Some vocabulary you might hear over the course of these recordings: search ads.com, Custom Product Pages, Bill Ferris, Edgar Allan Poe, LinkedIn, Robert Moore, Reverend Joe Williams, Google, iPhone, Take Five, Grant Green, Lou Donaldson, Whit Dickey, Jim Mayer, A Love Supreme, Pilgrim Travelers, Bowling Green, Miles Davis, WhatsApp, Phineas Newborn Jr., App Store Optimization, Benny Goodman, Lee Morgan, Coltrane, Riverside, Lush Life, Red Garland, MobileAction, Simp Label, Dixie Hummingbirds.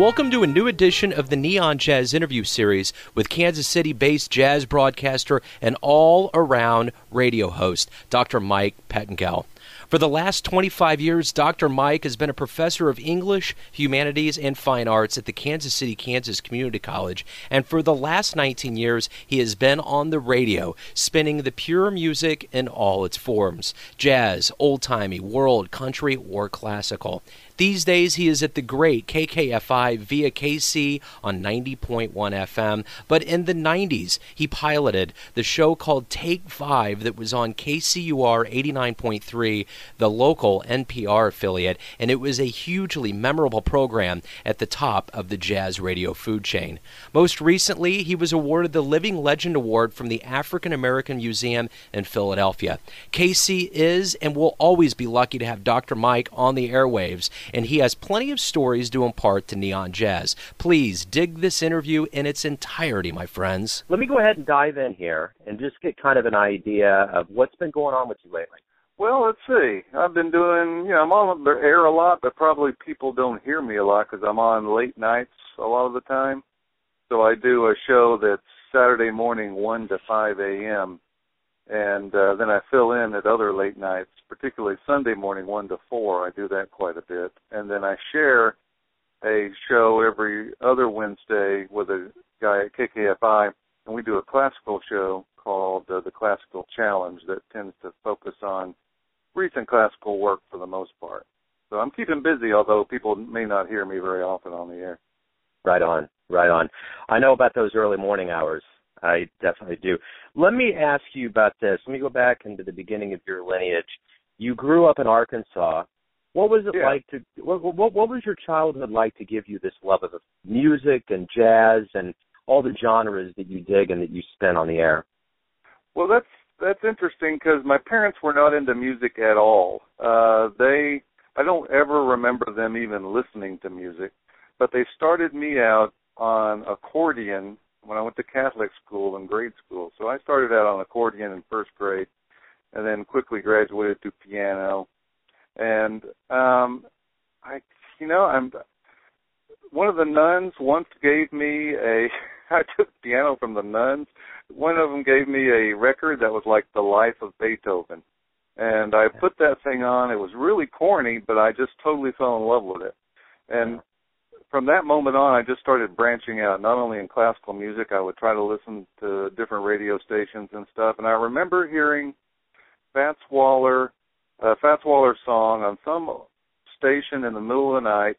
Welcome to a new edition of the Neon Jazz Interview Series with Kansas City-based jazz broadcaster and all-around radio host, Dr. Mike Pettengell. For the last 25 years, Dr. Mike has been a professor of English, humanities, and fine arts at the Kansas City Kansas Community College, and for the last 19 years, he has been on the radio, spinning the pure music in all its forms: jazz, old-timey, world, country, or classical. These days, he is at the great KKFI via KC on 90.1 FM, but in the 90s, he piloted the show called Take Five that was on KCUR 89.3, the local NPR affiliate, and it was a hugely memorable program at the top of the jazz radio food chain. Most recently, he was awarded the Living Legend Award from the African American Museum in Philadelphia. KC is and will always be lucky to have Dr. Mike on the airwaves, and he has plenty of stories to impart to Neon Jazz. Please dig this interview in its entirety, my friends. Let me go ahead and dive in here and just get kind of an idea of what's been going on with you lately. Well, let's see. I've been doing, I'm on the air a lot, but probably people don't hear me a lot because I'm on late nights a lot of the time. So I do a show that's Saturday morning, 1 to 5 a.m., and then I fill in at other late nights, particularly Sunday morning, 1 to 4. I do that quite a bit. And then I share a show every other Wednesday with a guy at KKFI, and we do a classical show called The Classical Challenge that tends to focus on recent classical work for the most part. So I'm keeping busy, although people may not hear me very often on the air. Right on, right on. I know about those early morning hours. I definitely do. Let me ask you about this. Let me go back into the beginning of your lineage. You grew up in Arkansas. What was it like to? What was your childhood like to give you this love of music and jazz and all the genres that you dig and that you spin on the air? Well, that's interesting because my parents were not into music at all. I don't ever remember them even listening to music, but they started me out on accordion when I went to Catholic school and grade school. So I started out on accordion in first grade and then quickly graduated to piano. And I'm one of the nuns once gave me I took piano from the nuns. One of them gave me a record that was like the life of Beethoven. And I put that thing on. It was really corny, but I just totally fell in love with it. And from that moment on, I just started branching out, not only in classical music. I would try to listen to different radio stations and stuff. And I remember hearing Fats Waller song on some station in the middle of the night,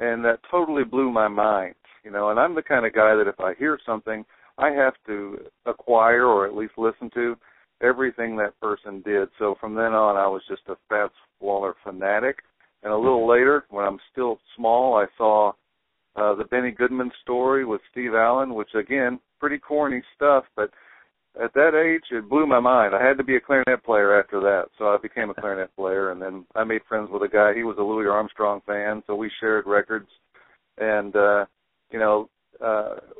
and that totally blew my mind. And I'm the kind of guy that if I hear something, I have to acquire or at least listen to everything that person did. So from then on, I was just a Fats Waller fanatic. And a little later, when I'm still small, I saw the Benny Goodman Story with Steve Allen, which, again, pretty corny stuff, but at that age, it blew my mind. I had to be a clarinet player after that, so I became a clarinet player, and then I made friends with a guy. He was a Louis Armstrong fan, so we shared records. And,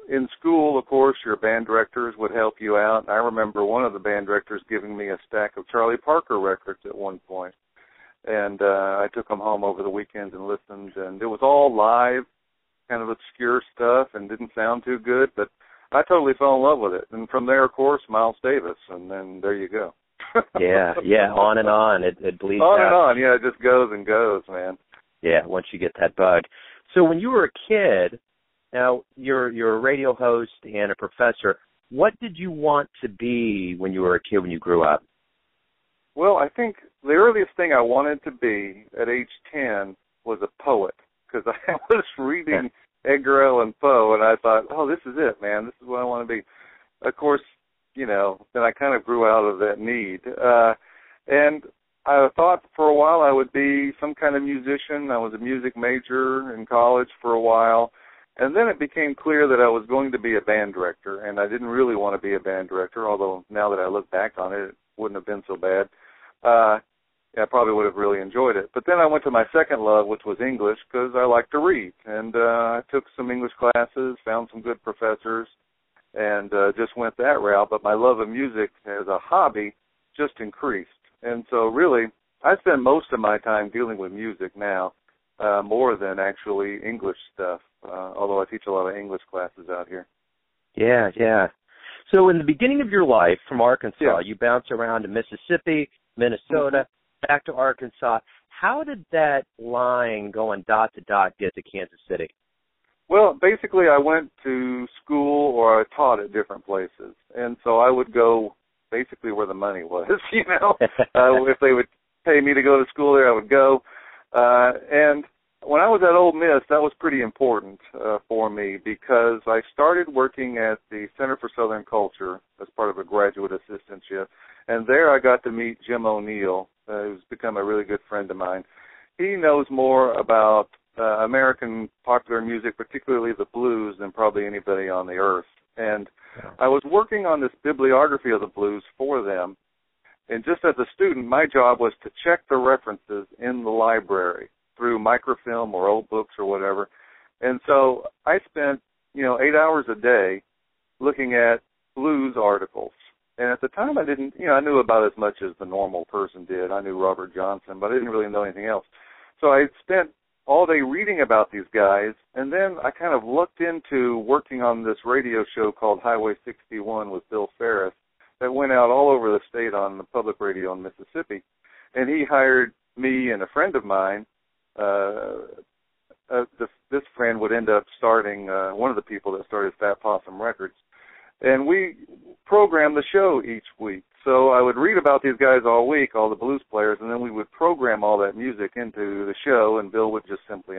in school, of course, your band directors would help you out. And I remember one of the band directors giving me a stack of Charlie Parker records at one point, and I took them home over the weekends and listened, and it was all live, kind of obscure stuff and didn't sound too good, but I totally fell in love with it. And from there, of course, Miles Davis, and then there you go. yeah, on and on. It bleeds on out. On and on, yeah, it just goes and goes, man. Yeah, once you get that bug. So when you were a kid, now you're a radio host and a professor. What did you want to be when you were a kid, when you grew up? Well, I think the earliest thing I wanted to be at age 10 was a poet, because I was reading Edgar Allan Poe, and I thought, oh, this is it, man. This is what I want to be. Of course, then I kind of grew out of that need. And I thought for a while I would be some kind of musician. I was a music major in college for a while. And then it became clear that I was going to be a band director, and I didn't really want to be a band director, although now that I look back on it, it wouldn't have been so bad. I probably would have really enjoyed it. But then I went to my second love, which was English, because I like to read. And I took some English classes, found some good professors, and just went that route. But my love of music as a hobby just increased. And so really, I spend most of my time dealing with music now, more than actually English stuff. although I teach a lot of English classes out here. Yeah, yeah. So in the beginning of your life from Arkansas, you bounced around to Mississippi, Minnesota, back to Arkansas. How did that line going dot to dot get to Kansas City? Well, basically I went to school or I taught at different places. And so I would go basically where the money was, you know. If they would pay me to go to school there, I would go. And when I was at Ole Miss, that was pretty important for me because I started working at the Center for Southern Culture as part of a graduate assistantship. And there I got to meet Jim O'Neill, who's become a really good friend of mine. He knows more about American popular music, particularly the blues, than probably anybody on the earth. And I was working on this bibliography of the blues for them. And just as a student, my job was to check the references in the library through microfilm or old books or whatever. And so I spent, 8 hours a day looking at blues articles. And at the time I didn't, I knew about as much as the normal person did. I knew Robert Johnson, but I didn't really know anything else. So I spent all day reading about these guys, and then I kind of looked into working on this radio show called Highway 61 with Bill Ferris that went out all over the state on the public radio in Mississippi. And he hired me and a friend of mine. This friend would end up starting, one of the people that started Fat Possum Records. And we programmed the show each week. So I would read about these guys all week, all the blues players, and then we would program all that music into the show, and Bill would just simply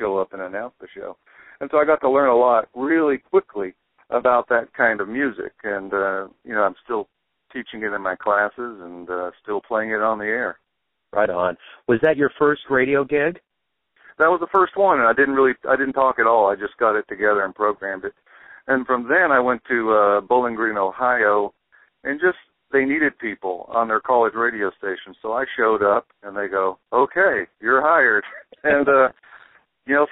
show up and announce the show. And so I got to learn a lot really quickly about that kind of music. And, I'm still teaching it in my classes and still playing it on the air. Right on. Was that your first radio gig? That was the first one, and I didn't talk at all. I just got it together and programmed it. And from then I went to Bowling Green, Ohio, and they needed people on their college radio station. So I showed up, and they go, okay, you're hired. And,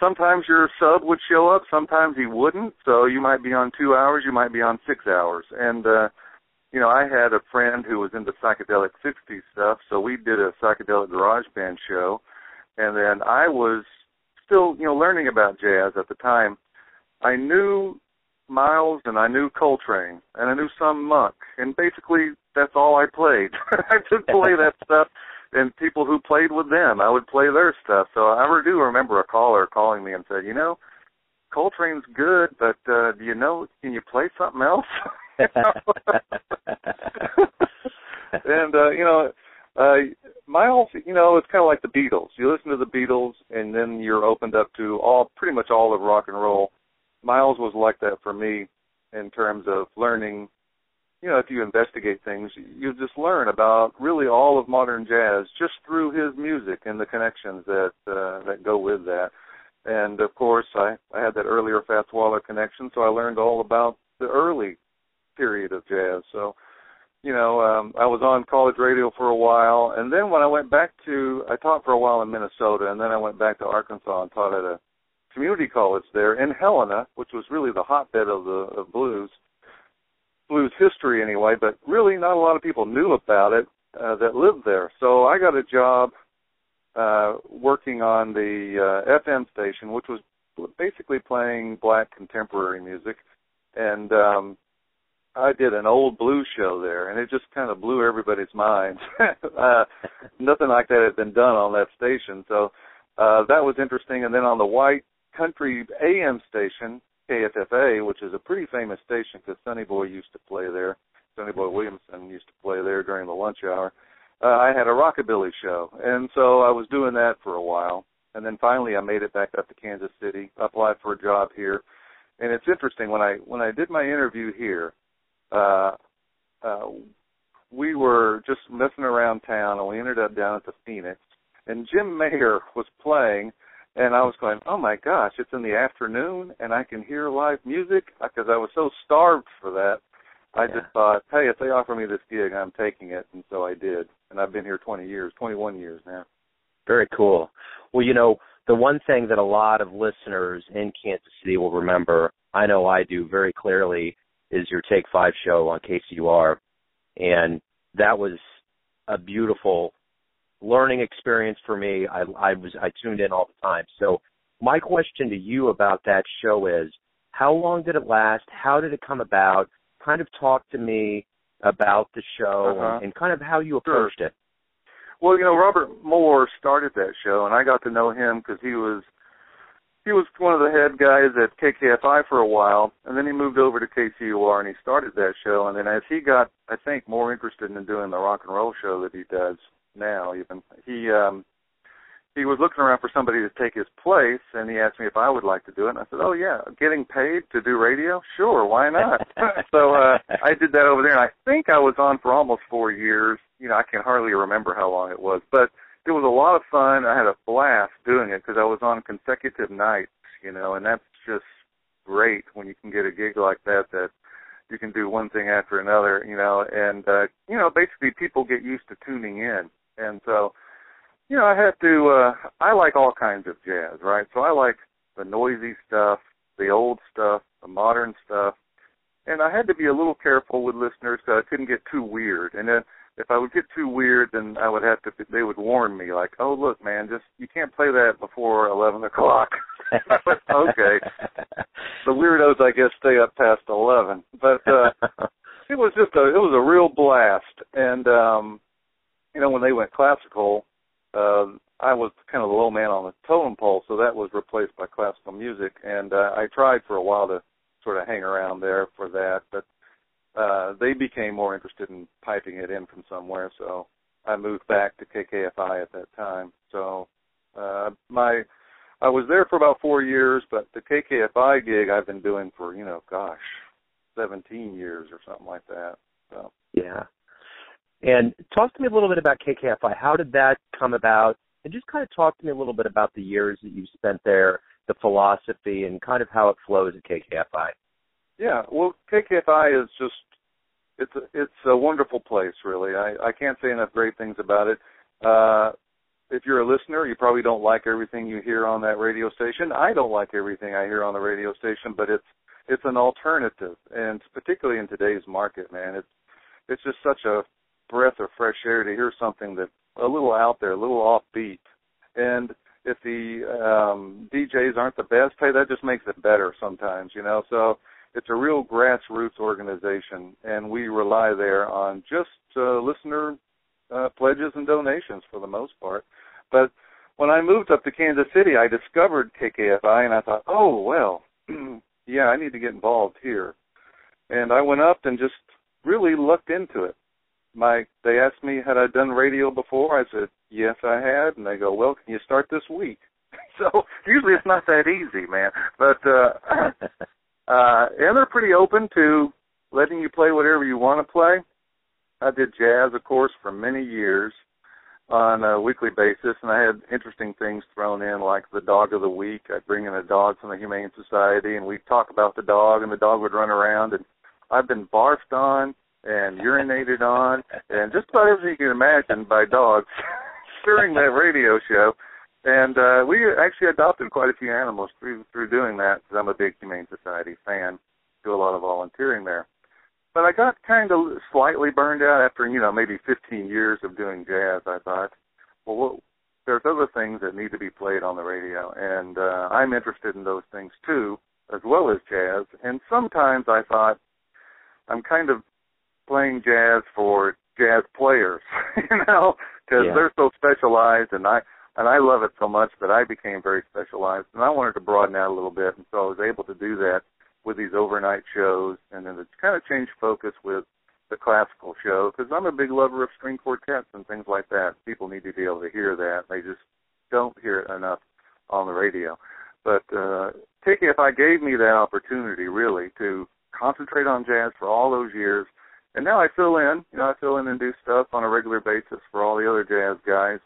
sometimes your sub would show up, sometimes he wouldn't. So you might be on 2 hours, you might be on 6 hours. And, I had a friend who was into psychedelic 60s stuff, so we did a psychedelic garage band show. And then I was still, learning about jazz at the time. I knew Miles and I knew Coltrane and I knew some Monk, and basically that's all I played. I did play that stuff, and people who played with them, I would play their stuff. So I do remember a caller calling me and said, Coltrane's good, but can you play something else? And Miles, it's kind of like the Beatles. You listen to the Beatles, and then you're opened up to pretty much all of rock and roll. Miles was like that for me in terms of learning, if you investigate things, you just learn about really all of modern jazz just through his music and the connections that go with that. And, of course, I had that earlier Fats Waller connection, so I learned all about the early period of jazz. So, I was on college radio for a while, and then when I went back I taught for a while in Minnesota, and then I went back to Arkansas and taught at a community college there in Helena, which was really the hotbed of blues history anyway, but really not a lot of people knew about it that lived there. So I got a job working on the FM station, which was basically playing black contemporary music, and I did an old blues show there, and it just kind of blew everybody's mind. Nothing like that had been done on that station, so that was interesting. And then on the white country AM station, KFFA, which is a pretty famous station because Sunny Boy used to play there. Sunny Boy Williamson used to play there during the lunch hour. I had a rockabilly show, and so I was doing that for a while. And then finally I made it back up to Kansas City, applied for a job here. And it's interesting, when I did my interview here, we were just messing around town, and we ended up down at the Phoenix. And Jim Mayer was playing, and I was going, oh, my gosh, it's in the afternoon, and I can hear live music, because I was so starved for that. I just thought, hey, if they offer me this gig, I'm taking it, and so I did. And I've been here 21 years now. Very cool. Well, the one thing that a lot of listeners in Kansas City will remember, I know I do very clearly, is your Take Five show on KCUR, and that was a beautiful learning experience for me. I tuned in all the time. So My question to you about that show is, how long did it last? How did it come about? Kind of talk to me about the show and kind of how you approached it. Well, you know, Robert Moore started that show, and I got to know him because he was one of the head guys at KKFI for a while, and then he moved over to KCUR, and he started that show. And then as he got, I think, more interested in doing the rock and roll show that he does now, even, he was looking around for somebody to take his place, and he asked me if I would like to do it. And I said, oh, yeah, getting paid to do radio? Sure, why not? So I did that over there, and I think I was on for almost 4 years. You know, I can hardly remember how long it was, but it was a lot of fun. I had a blast doing it because I was on consecutive nights, you know, and that's just great when you can get a gig like that, that you can do one thing after another, you know, and, you know, basically people get used to tuning in. And so, you know, I had to, I like all kinds of jazz, right? So I like the noisy stuff, the old stuff, the modern stuff. And I had to be a little careful with listeners because I couldn't get too weird. And then if I would get too weird, then I would have to, they would warn me, like, oh, look, man, just, you can't play that before 11 o'clock. Okay. The weirdos, I guess, stay up past 11. But it was just a, it was a real blast. And, you know, when they went classical, I was kind of the low man on the totem pole, so that was replaced by classical music. And I tried for a while to sort of hang around there for that, but they became more interested in piping it in from somewhere, so I moved back to KKFI at that time. So I was there for about 4 years, but the KKFI gig I've been doing for, you know, gosh, 17 years or something like that. So. Yeah. And talk to me a little bit about KKFI. How did that come about? And just kind of talk to me a little bit about the years that you spent there, the philosophy, and kind of how it flows at KKFI. Yeah, well, KKFI is just, it's a wonderful place, really. I can't say enough great things about it. If you're a listener, you probably don't like everything you hear on that radio station. I don't like everything I hear on the radio station, but it's an alternative, and particularly in today's market, man, it's just such a breath of fresh air to hear something that's a little out there, a little offbeat. And if the DJs aren't the best, hey, that just makes it better sometimes, you know. So it's a real grassroots organization, and we rely there on just listener pledges and donations for the most part. But when I moved up to Kansas City, I discovered KKFI, and I thought, oh, well, yeah, I need to get involved here. And I went up and just really looked into it. They asked me, had I done radio before? I said, yes, I had. And they go, well, can you start this week? So usually it's not that easy, man. But and they're pretty open to letting you play whatever you want to play. I did jazz, of course, for many years on a weekly basis, and I had interesting things thrown in, like the dog of the week. I'd bring in a dog from the Humane Society, and we'd talk about the dog, and the dog would run around. And I've been barfed on and urinated on, and just about everything you can imagine by dogs during that radio show. And we actually adopted quite a few animals through doing that, because I'm a big Humane Society fan, do a lot of volunteering there. But I got kind of slightly burned out after, you know, maybe 15 years of doing jazz. I thought, well, there's other things that need to be played on the radio, and I'm interested in those things too, as well as jazz. And sometimes I thought, I'm kind of playing jazz for jazz players, you know, because they're so specialized, and I love it so much that I became very specialized, and I wanted to broaden out a little bit, and so I was able to do that with these overnight shows, and then it kind of changed focus with the classical show, because I'm a big lover of string quartets and things like that. People need to be able to hear that. They just don't hear it enough on the radio. But KKFI gave me that opportunity, really, to concentrate on jazz for all those years. And now I fill in, you know, I fill in and do stuff on a regular basis for all the other jazz guys.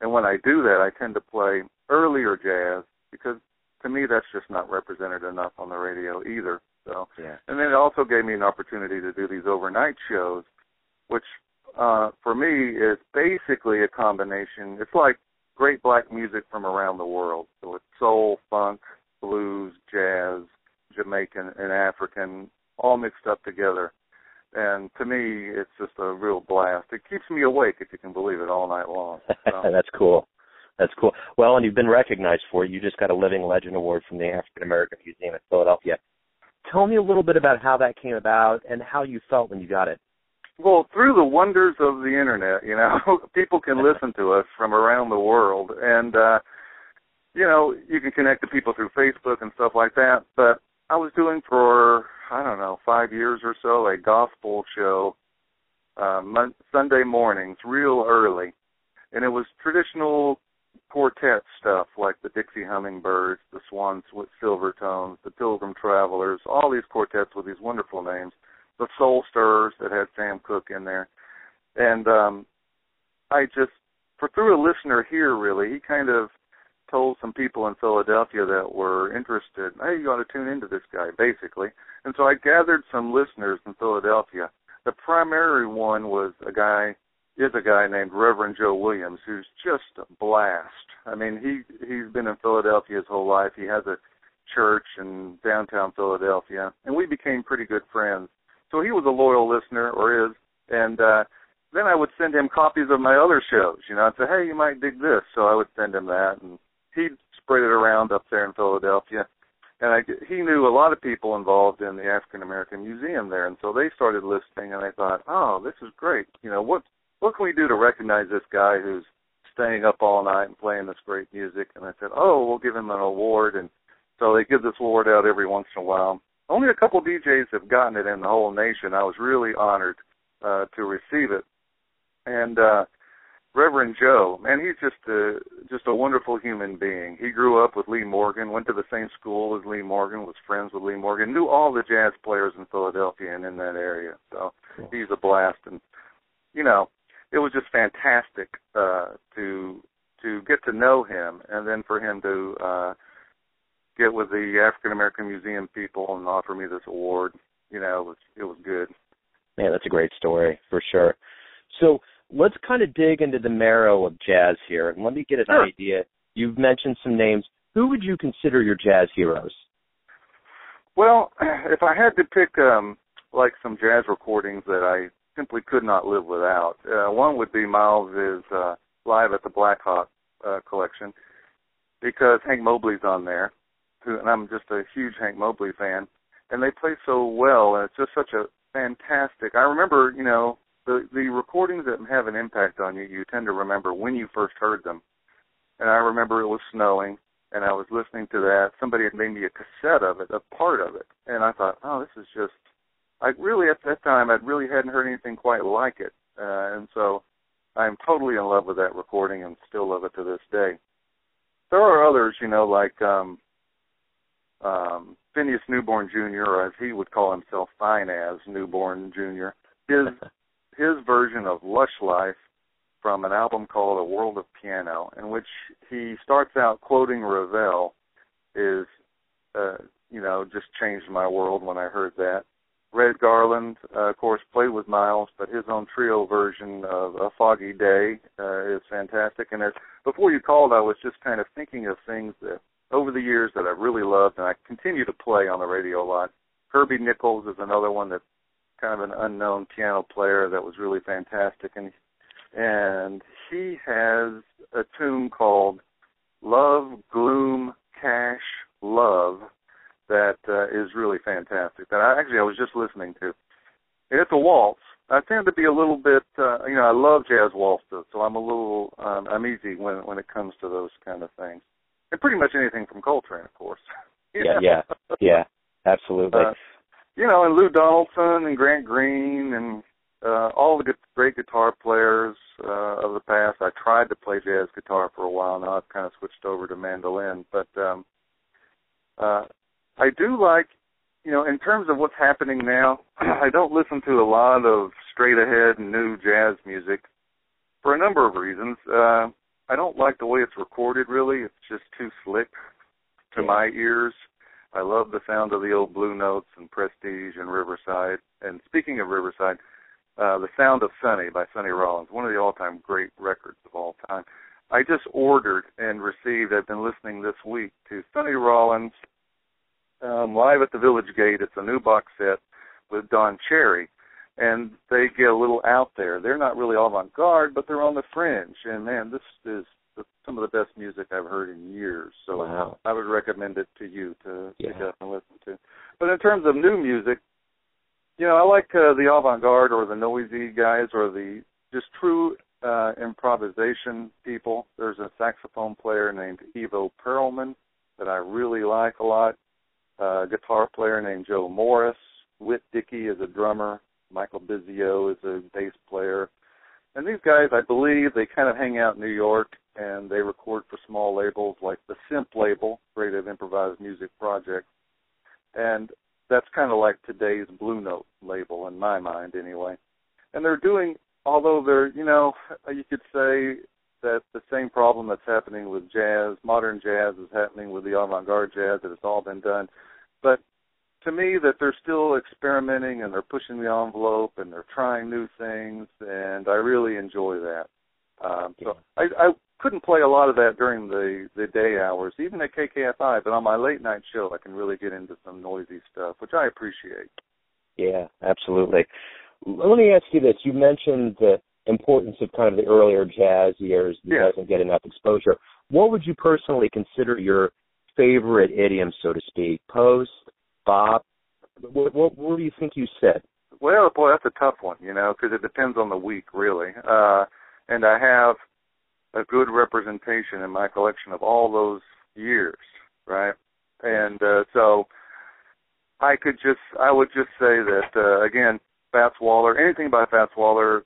And when I do that, I tend to play earlier jazz because, to me, that's just not represented enough on the radio either. So, and then it also gave me an opportunity to do these overnight shows, which for me is basically a combination. It's like great black music from around the world. So it's soul, funk, blues, jazz, Jamaican, and African, all mixed up together. And to me, it's just a real blast. It keeps me awake, if you can believe it, all night long. So. That's cool. That's cool. Well, and you've been recognized for it. You just got a Living Legend Award from the African American Museum of Philadelphia. Tell me a little bit about how that came about and how you felt when you got it. Well, through the wonders of the Internet, you know, people can listen to us from around the world. And, you know, you can connect to people through Facebook and stuff like that. But I was doing for, I don't know, 5 years or so, a gospel show Sunday mornings, real early. And it was traditional quartet stuff like the Dixie Hummingbirds, the Swan Silvertones, the Pilgrim Travelers, all these quartets with these wonderful names. The Soul Stirrers that had Sam Cooke in there. And through a listener here, really, he kind of told some people in Philadelphia that were interested, hey, you ought to tune into this guy, basically. And so I gathered some listeners in Philadelphia. The primary one was a guy named Reverend Joe Williams, who's just a blast. I mean, he's been in Philadelphia his whole life. He has a church in downtown Philadelphia. And we became pretty good friends. So he was a loyal listener, or is, and then I would send him copies of my other shows. You know, I'd say, hey, you might dig this. So I would send him that, and he'd spread it around up there in Philadelphia. And he knew a lot of people involved in the African American Museum there, and so they started listening, and I thought, oh, this is great. You know, what can we do to recognize this guy who's staying up all night and playing this great music? And I said, oh, we'll give him an award. And so they give this award out every once in a while. Only a couple DJs have gotten it in the whole nation. I was really honored to receive it. And Reverend Joe, man, he's just a wonderful human being. He grew up with Lee Morgan, went to the same school as Lee Morgan, was friends with Lee Morgan, knew all the jazz players in Philadelphia and in that area. So cool. He's a blast. And, you know, it was just fantastic to get to know him and then for him to get with the African American Museum people and offer me this award. You know, it was good. Man, that's a great story for sure. So let's kind of dig into the marrow of jazz here, and let me get an idea. You've mentioned some names. Who would you consider your jazz heroes? Well, if I had to pick like some jazz recordings that I simply could not live without, one would be Miles' Live at the Blackhawk collection, because Hank Mobley's on there. And I'm just a huge Hank Mobley fan, and they play so well, and it's just such a fantastic. I remember, you know, the recordings that have an impact on you, you tend to remember when you first heard them. And I remember it was snowing, and I was listening to that. Somebody had made me a cassette of it, a part of it, and I thought, oh, this is just, I really, at that time, I really hadn't heard anything quite like it. And so I'm totally in love with that recording and still love it to this day. There are others, you know, like Phineas Newborn Jr., or as he would call himself, Finaz Newborn Jr., his version of Lush Life from an album called A World of Piano, in which he starts out quoting Ravel, is, you know, just changed my world when I heard that. Red Garland, of course, played with Miles, but his own trio version of A Foggy Day is fantastic. And as, before you called, I was just kind of thinking of things that over the years that I've really loved, and I continue to play on the radio a lot. Herbie Nichols is another one that's kind of an unknown piano player that was really fantastic, and he has a tune called Love, Gloom, Cash, Love that is really fantastic, that I was just listening to. And it's a waltz. I tend to be a little bit, you know, I love jazz waltzes, so I'm a little, I'm easy when it comes to those kind of things. And pretty much anything from Coltrane, of course. Yeah, absolutely. You know, and Lou Donaldson and Grant Green and all the great guitar players of the past. I tried to play jazz guitar for a while, now I've kind of switched over to mandolin. But I do like, you know, in terms of what's happening now, I don't listen to a lot of straight-ahead new jazz music for a number of reasons. I don't like the way it's recorded, really. It's just too slick to my ears. I love the sound of the old Blue Notes and Prestige and Riverside. And speaking of Riverside, The Sound of Sunny by Sonny Rollins, one of the all-time great records of all time. I just ordered and received, I've been listening this week to Sonny Rollins, Live at the Village Gate. It's a new box set with Don Cherry. And they get a little out there. They're not really avant-garde, but they're on the fringe. And, man, this is some of the best music I've heard in years. So wow. I would recommend it to you to pick up and listen to. But in terms of new music, you know, I like the avant-garde or the noisy guys or the just true improvisation people. There's a saxophone player named Evo Perelman that I really like a lot, a guitar player named Joe Morris. Whit Dickey is a drummer. Michael Bizio is a bass player. And these guys, I believe, they kind of hang out in New York, and they record for small labels like the Simp label, Creative Improvised Music Project. And that's kind of like today's Blue Note label, in my mind anyway. And they're doing, although they're, you know, you could say that the same problem that's happening with jazz, modern jazz, is happening with the avant-garde jazz, that it's all been done. But to me, that they're still experimenting and they're pushing the envelope and they're trying new things, and I really enjoy that. So I couldn't play a lot of that during the day hours, even at KKFI, but on my late night show, I can really get into some noisy stuff, which I appreciate. Yeah, absolutely. Let me ask you this. You mentioned the importance of kind of the earlier jazz years that doesn't get enough exposure. What would you personally consider your favorite idiom, so to speak? Post, bop, what do you think you said? Well, boy, that's a tough one, you know, because it depends on the week, really. And I have a good representation in my collection of all those years, right? And so I would just say that, again, Fats Waller, anything by Fats Waller,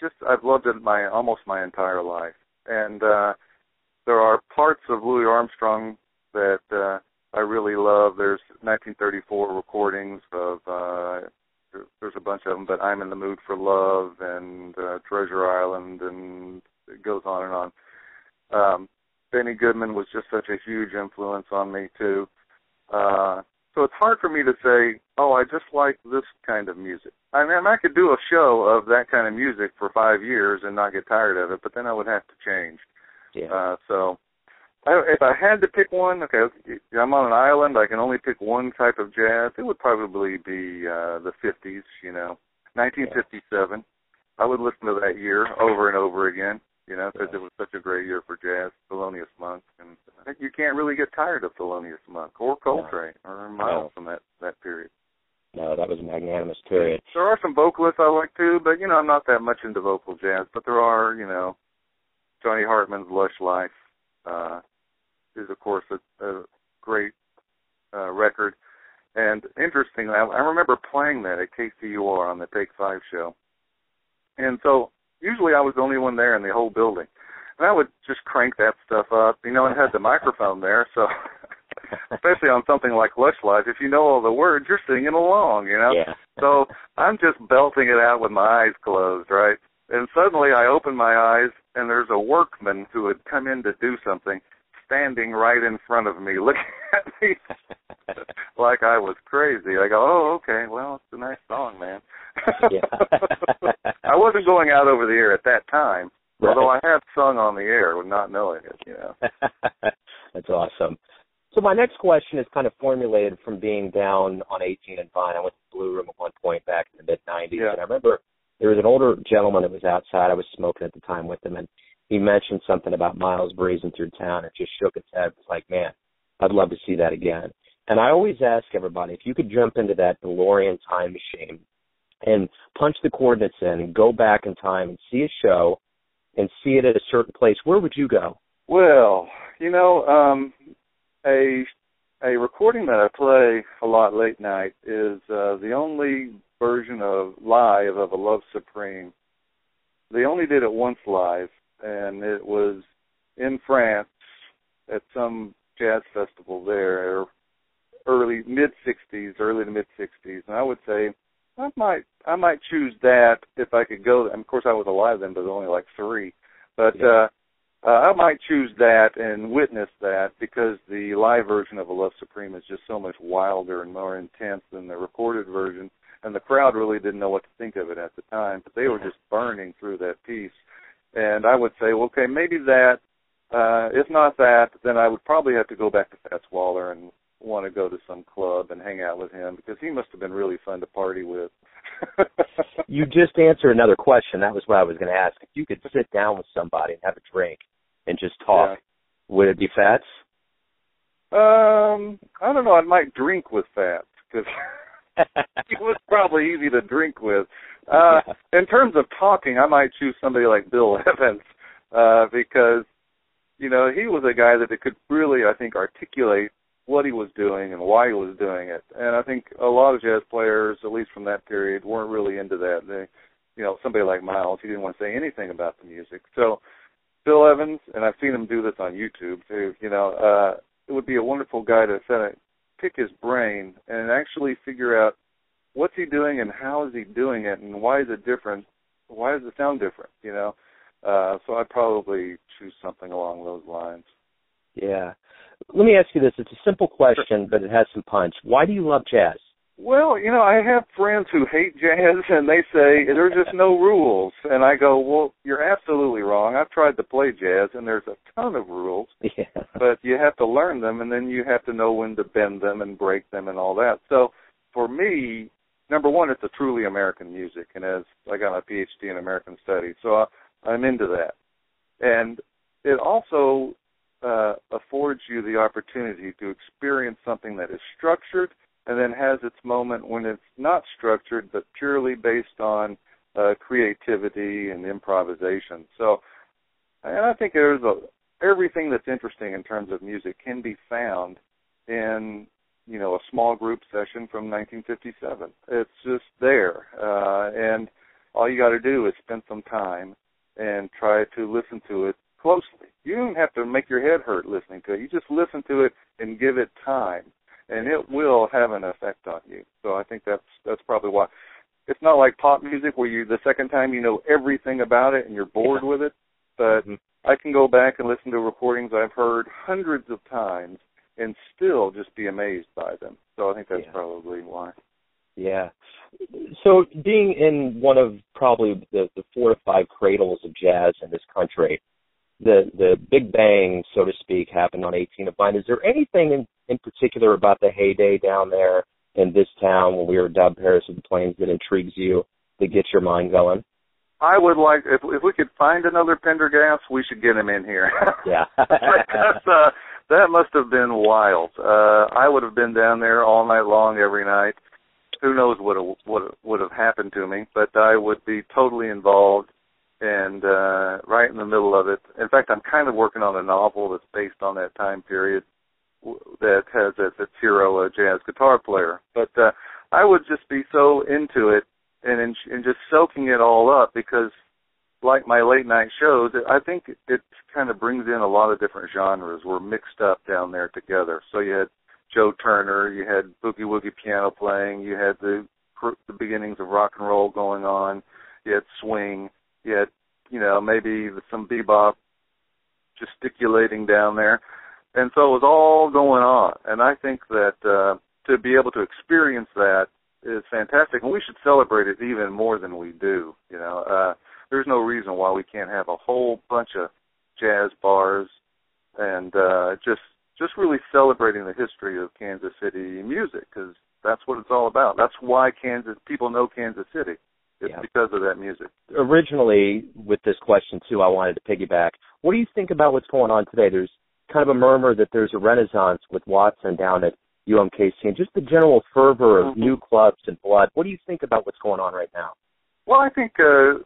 just I've loved it almost my entire life. And there are parts of Louis Armstrong that I really love. There's 1934 recordings of, there's a bunch of them, but I'm in the Mood for Love and Treasure Island, and it goes on and on. Benny Goodman was just such a huge influence on me, too. So it's hard for me to say, oh, I just like this kind of music. I mean, I could do a show of that kind of music for 5 years and not get tired of it, but then I would have to change. Yeah. So if I had to pick one, okay, I'm on an island. I can only pick one type of jazz. It would probably be the 50s, you know, 1957. Yeah. I would listen to that year over and over again, you know, because it was such a great year for jazz, Thelonious Monk. And I think you can't really get tired of Thelonious Monk or Coltrane or Miles from that period. No, that was a magnanimous period. There are some vocalists I like, too, but, you know, I'm not that much into vocal jazz. But there are, you know, Johnny Hartman's Lush Life is, of course, a great record. And interestingly, I remember playing that at KCUR on the Take Five show. And so usually I was the only one there in the whole building. And I would just crank that stuff up. You know, it had the microphone there, so... especially on something like Lush Life, if you know all the words, you're singing along, you know? Yeah. So I'm just belting it out with my eyes closed, right? And suddenly I open my eyes, and there's a workman who had come in to do something standing right in front of me, looking at me like I was crazy. I go, oh, okay, well, it's a nice song, man. I wasn't going out over the air at that time, although I have sung on the air with not knowing it, you know? That's awesome. So my next question is kind of formulated from being down on 18 and Vine. I went to the Blue Room at one point back in the mid-'90s, and I remember there was an older gentleman that was outside. I was smoking at the time with him, and he mentioned something about Miles breezing through town. It just shook its head. It's like, man, I'd love to see that again. And I always ask everybody, if you could jump into that DeLorean time machine and punch the coordinates in and go back in time and see a show and see it at a certain place, where would you go? Well, you know, a recording that I play a lot late night is the only version of live of A Love Supreme. They only did it once live, and it was in France at some jazz festival there, early to mid-'60s. And I would say I might choose that if I could go. And of course, I was alive then, but only like three. But I might choose that and witness that, because the live version of A Love Supreme is just so much wilder and more intense than the recorded version, and the crowd really didn't know what to think of it at the time, but they were just burning through that piece. And I would say, well, okay, maybe that. If not that, then I would probably have to go back to Fats Waller and want to go to some club and hang out with him, because he must have been really fun to party with. You just answered another question. That was what I was going to ask. If you could sit down with somebody and have a drink and just talk, would it be Fats? I don't know. I might drink with Fats because he was probably easy to drink with. In terms of talking, I might choose somebody like Bill Evans because, you know, he was a guy that could really, I think, articulate what he was doing and why he was doing it. And I think a lot of jazz players, at least from that period, weren't really into that. They, you know, somebody like Miles, he didn't want to say anything about the music. So Bill Evans, and I've seen him do this on YouTube too, you know, it would be a wonderful guy to pick his brain and actually figure out what's he doing and how is he doing it and why is it different? Why does it sound different, you know? So I'd probably choose something along those lines. Yeah. Let me ask you this. It's a simple question, but it has some punch. Why do you love jazz? Well, you know, I have friends who hate jazz, and they say there's just no rules. And I go, well, you're absolutely wrong. I've tried to play jazz, and there's a ton of rules. Yeah. But you have to learn them, and then you have to know when to bend them and break them and all that. So for me, number one, it's a truly American music, and as I got my Ph.D. in American Studies. So I'm into that. And it also affords you the opportunity to experience something that is structured and then has its moment when it's not structured but purely based on creativity and improvisation. So, and I think there's everything that's interesting in terms of music can be found in, you know, a small group session from 1957. It's just there. And all you got to do is spend some time and try to listen to it closely. You don't have to make your head hurt listening to it. You just listen to it and give it time, and it will have an effect on you. So I think that's probably why. It's not like pop music where you the second time you know everything about it and you're bored with it, but I can go back and listen to recordings I've heard hundreds of times and still just be amazed by them. So I think that's probably why. Yeah. So being in one of probably the 4 to 5 cradles of jazz in this country, the big bang, so to speak, happened on 18 of mine. Is there anything in particular about the heyday down there in this town when we were dubbed Paris of the Plains that intrigues you, that gets your mind going? I would like, if we could find another Pendergast, we should get him in here. Yeah. That must have been wild. I would have been down there all night long, every night. Who knows what would have happened to me, but I would be totally involved and right in the middle of it. In fact, I'm kind of working on a novel that's based on that time period that has as its hero a jazz guitar player. But I would just be so into it and just soaking it all up because, like my late-night shows, I think it kind of brings in a lot of different genres. We're mixed up down there together. So you had Joe Turner, you had boogie woogie piano playing, you had the beginnings of rock and roll going on, you had swing, you had, you know, maybe some bebop gesticulating down there, and so it was all going on. And I think that to be able to experience that is fantastic, and we should celebrate it even more than we do. You know, there's no reason why we can't have a whole bunch of jazz bars and just really celebrating the history of Kansas City music, because that's what it's all about. That's why people know Kansas City. It's because of that music. Originally, with this question, too, I wanted to piggyback. What do you think about what's going on today? There's kind of a murmur that there's a renaissance with Watson down at UMKC and just the general fervor of new clubs and blood. What do you think about what's going on right now? Well, I think, you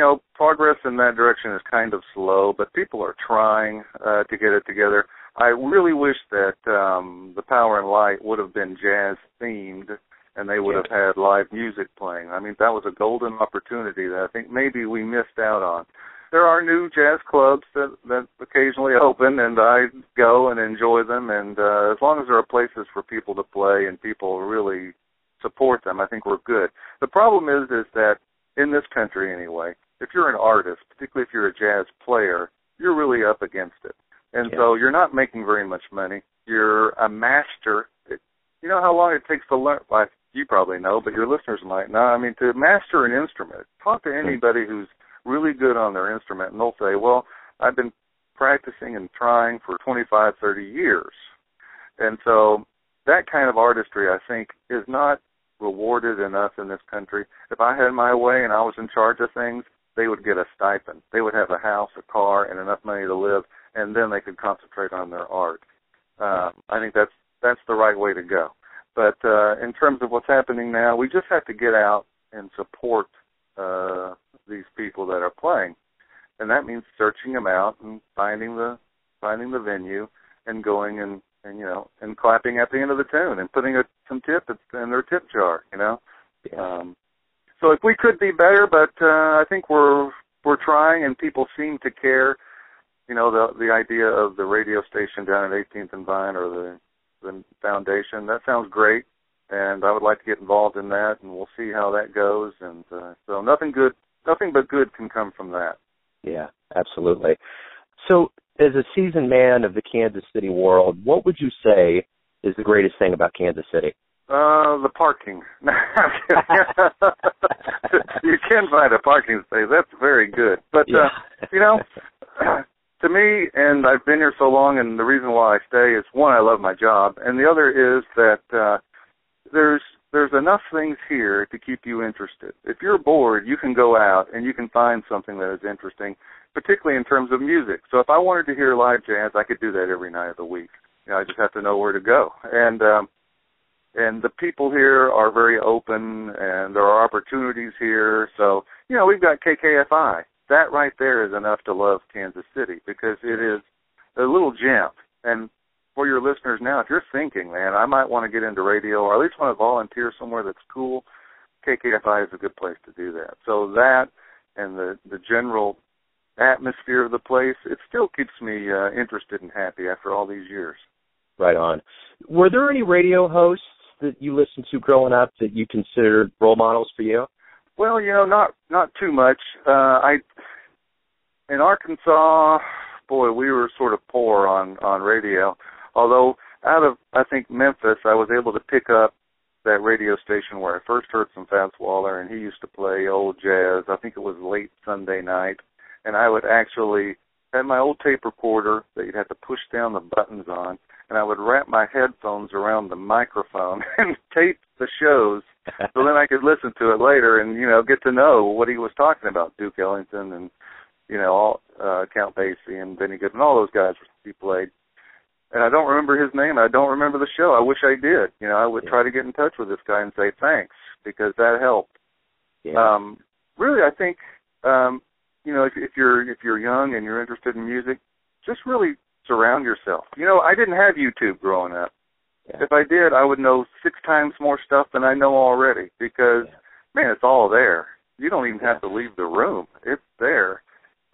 know, progress in that direction is kind of slow, but people are trying to get it together. I really wish that the Power and Light would have been jazz-themed and they would have had live music playing. I mean, that was a golden opportunity that I think maybe we missed out on. There are new jazz clubs that occasionally open, and I go and enjoy them. And as long as there are places for people to play and people really support them, I think we're good. The problem is that in this country anyway, if you're an artist, particularly if you're a jazz player, you're really up against it. And so you're not making very much money. You're a master. You know how long it takes to learn? Well, you probably know, but your listeners might not. I mean, to master an instrument, talk to anybody who's really good on their instrument, and they'll say, well, I've been practicing and trying for 25, 30 years. And so that kind of artistry, I think, is not rewarded enough in this country. If I had my way and I was in charge of things, they would get a stipend. They would have a house, a car, and enough money to live, and then they could concentrate on their art. I think that's the right way to go. But in terms of what's happening now, we just have to get out and support these people that are playing, and that means searching them out and finding the venue and going and clapping at the end of the tune and putting some tip in their tip jar, Yeah. So if we could be better, but I think we're trying, and people seem to care. The idea of the radio station down at 18th and Vine or the foundation, that sounds great, and I would like to get involved in that, and we'll see how that goes. And so nothing but good can come from that. Yeah, absolutely. So as a seasoned man of the Kansas City world, what would you say is the greatest thing about Kansas City? The parking. You can find a parking space. That's very good. But, yeah. To me, and I've been here so long, and the reason why I stay is, one, I love my job, and the other is that there's enough things here to keep you interested. If you're bored, you can go out and you can find something that is interesting, particularly in terms of music. So if I wanted to hear live jazz, I could do that every night of the week. I just have to know where to go. And the people here are very open, and there are opportunities here. So, we've got KKFI. That right there is enough to love Kansas City, because it is a little gem. And for your listeners now, if you're thinking, man, I might want to get into radio, or at least want to volunteer somewhere that's cool, KKFI is a good place to do that. So that and the general atmosphere of the place, it still keeps me interested and happy after all these years. Right on. Were there any radio hosts that you listened to growing up that you considered role models for you? Well, not too much. In Arkansas, boy, we were sort of poor on radio. Although out of, I think, Memphis, I was able to pick up that radio station where I first heard some Fats Waller, and he used to play old jazz. I think it was late Sunday night, and I would actually had my old tape recorder that you'd have to push down the buttons on, and I would wrap my headphones around the microphone and tape the shows so then I could listen to it later and, get to know what he was talking about, Duke Ellington and, Count Basie and Benny Goodman, all those guys he played. And I don't remember his name. I don't remember the show. I wish I did. I would try to get in touch with this guy and say thanks, because that helped. Yeah. Really, I think, if you're young and you're interested in music, just really surround yourself. I didn't have YouTube growing up. Yeah. If I did, I would know 6 times more stuff than I know already, because, man, it's all there. You don't even have to leave the room. It's there.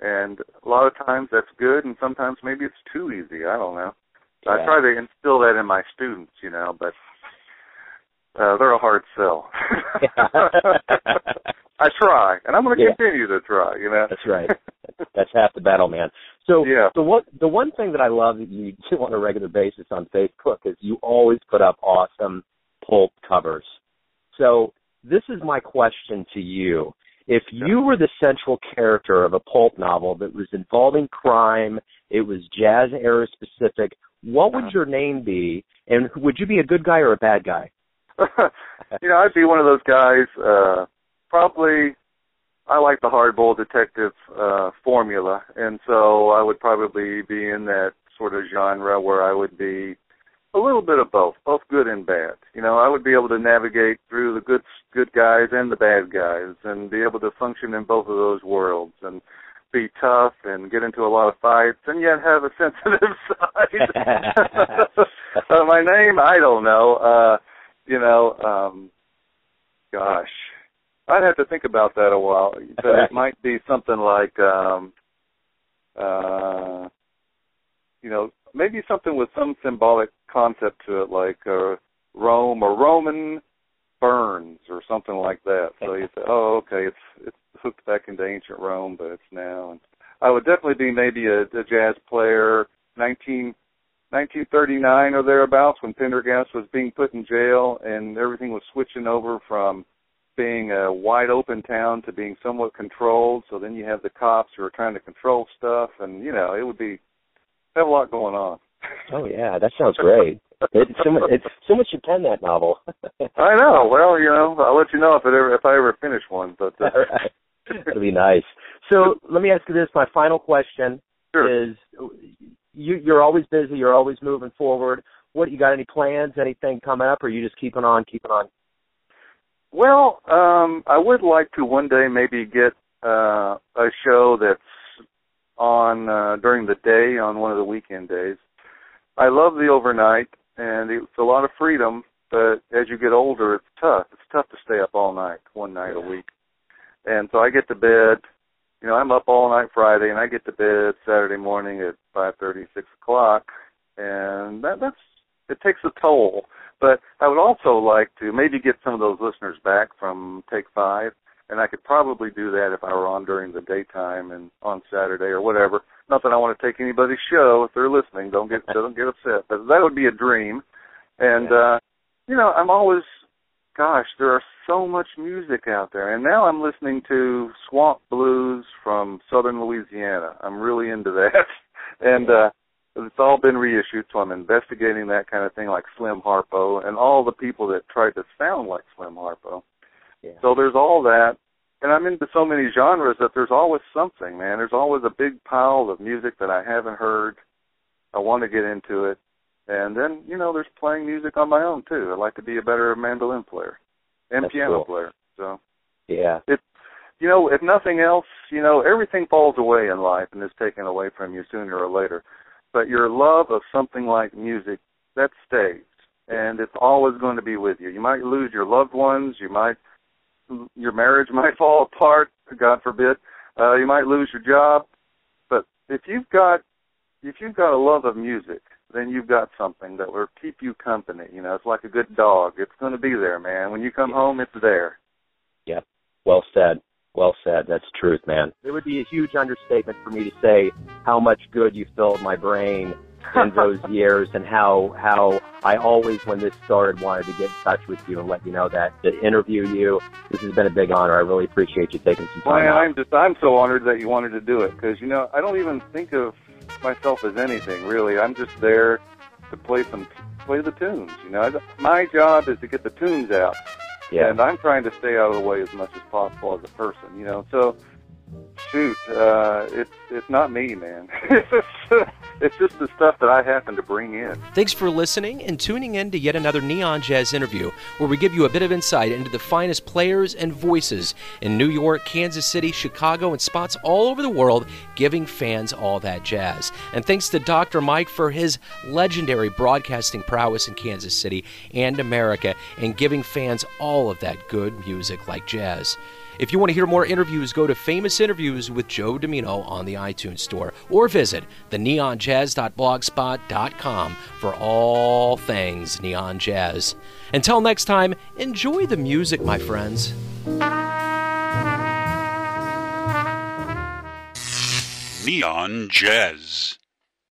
And a lot of times that's good, and sometimes maybe it's too easy. I don't know. Yeah. I try to instill that in my students, but they're a hard sell. I try, and I'm going to continue to try, That's right. That's half the battle, man. So the one thing that I love that you do on a regular basis on Facebook is you always put up awesome pulp covers. So this is my question to you. If you were the central character of a pulp novel that was involving crime, it was jazz-era specific, what would your name be, and would you be a good guy or a bad guy? I'd be one of those guys, probably. I like the hardboiled detective formula, and so I would probably be in that sort of genre where I would be a little bit of both good and bad. I would be able to navigate through the good guys and the bad guys, and be able to function in both of those worlds, and be tough and get into a lot of fights, and yet have a sensitive side. My name, I don't know. Gosh. I'd have to think about that a while, but it might be something like, maybe something with some symbolic concept to it, like Rome or Roman Burns or something like that. So you say, oh, okay, it's hooked back into ancient Rome, but it's now. And I would definitely be maybe a jazz player, 1939 or thereabouts, when Pendergast was being put in jail and everything was switching over from being a wide open town to being somewhat controlled. So then you have the cops who are trying to control stuff, and it would be have a lot going on. Oh yeah, that sounds great. Someone should pen that novel. I know. Well, I'll let you know if I ever finish one. But that'd be nice. So let me ask you this. My final question is, you're always busy. You're always moving forward. What, you got any plans, anything coming up, or are you just keeping on? Well, I would like to one day maybe get a show that's on during the day on one of the weekend days. I love the overnight, and it's a lot of freedom, but as you get older, it's tough. It's tough to stay up all night, one night a week. And so I get to bed. You know, I'm up all night Friday, and I get to bed Saturday morning at 5:30, 6 o'clock, and that's it takes a toll. But I would also like to maybe get some of those listeners back from Take Five, and I could probably do that if I were on during the daytime and on Saturday or whatever. Not that I want to take anybody's show. If they're listening, don't get upset. But that would be a dream. And, you know, I'm always, gosh, there are so much music out there. And now I'm listening to swamp blues from southern Louisiana. I'm really into that. And it's all been reissued, so I'm investigating that kind of thing, like Slim Harpo and all the people that tried to sound like Slim Harpo. Yeah. So there's all that. And I'm into so many genres that there's always something, man. There's always a big pile of music that I haven't heard. I want to get into it. And then, you know, there's playing music on my own, too. I'd like to be a better mandolin player and That's piano cool. player. So, yeah. It's, you know, if nothing else, you know, everything falls away in life and is taken away from you sooner or later. But your love of something like music, that stays. And it's always going to be with you. You might lose your loved ones. Your marriage might fall apart, God forbid. You might lose your job. But if you've got a love of music, then you've got something that will keep you company. You know, it's like a good dog. It's going to be there, man. When you come home, it's there. Yep. Well said. Well said. That's truth, man. It would be a huge understatement for me to say how much good you filled my brain in those years, and how I always, when this started, wanted to get in touch with you and let you know that, to interview you. This has been a big honor. I really appreciate you taking some time out. I'm so honored that you wanted to do it, because, you know, I don't even think of myself as anything, really. I'm just there to play the tunes. You know, my job is to get the tunes out, and I'm trying to stay out of the way as much as possible as a person. You know, so shoot, it's not me, man. It's just the stuff that I happen to bring in. Thanks for listening and tuning in to yet another Neon Jazz interview, where we give you a bit of insight into the finest players and voices in New York, Kansas City, Chicago, and spots all over the world, giving fans all that jazz. And thanks to Dr. Mike for his legendary broadcasting prowess in Kansas City and America, and giving fans all of that good music like jazz. If you want to hear more interviews, go to Famous Interviews with Joe Domino on the iTunes Store, or visit theneonjazz.blogspot.com for all things Neon Jazz. Until next time, enjoy the music, my friends. Neon Jazz.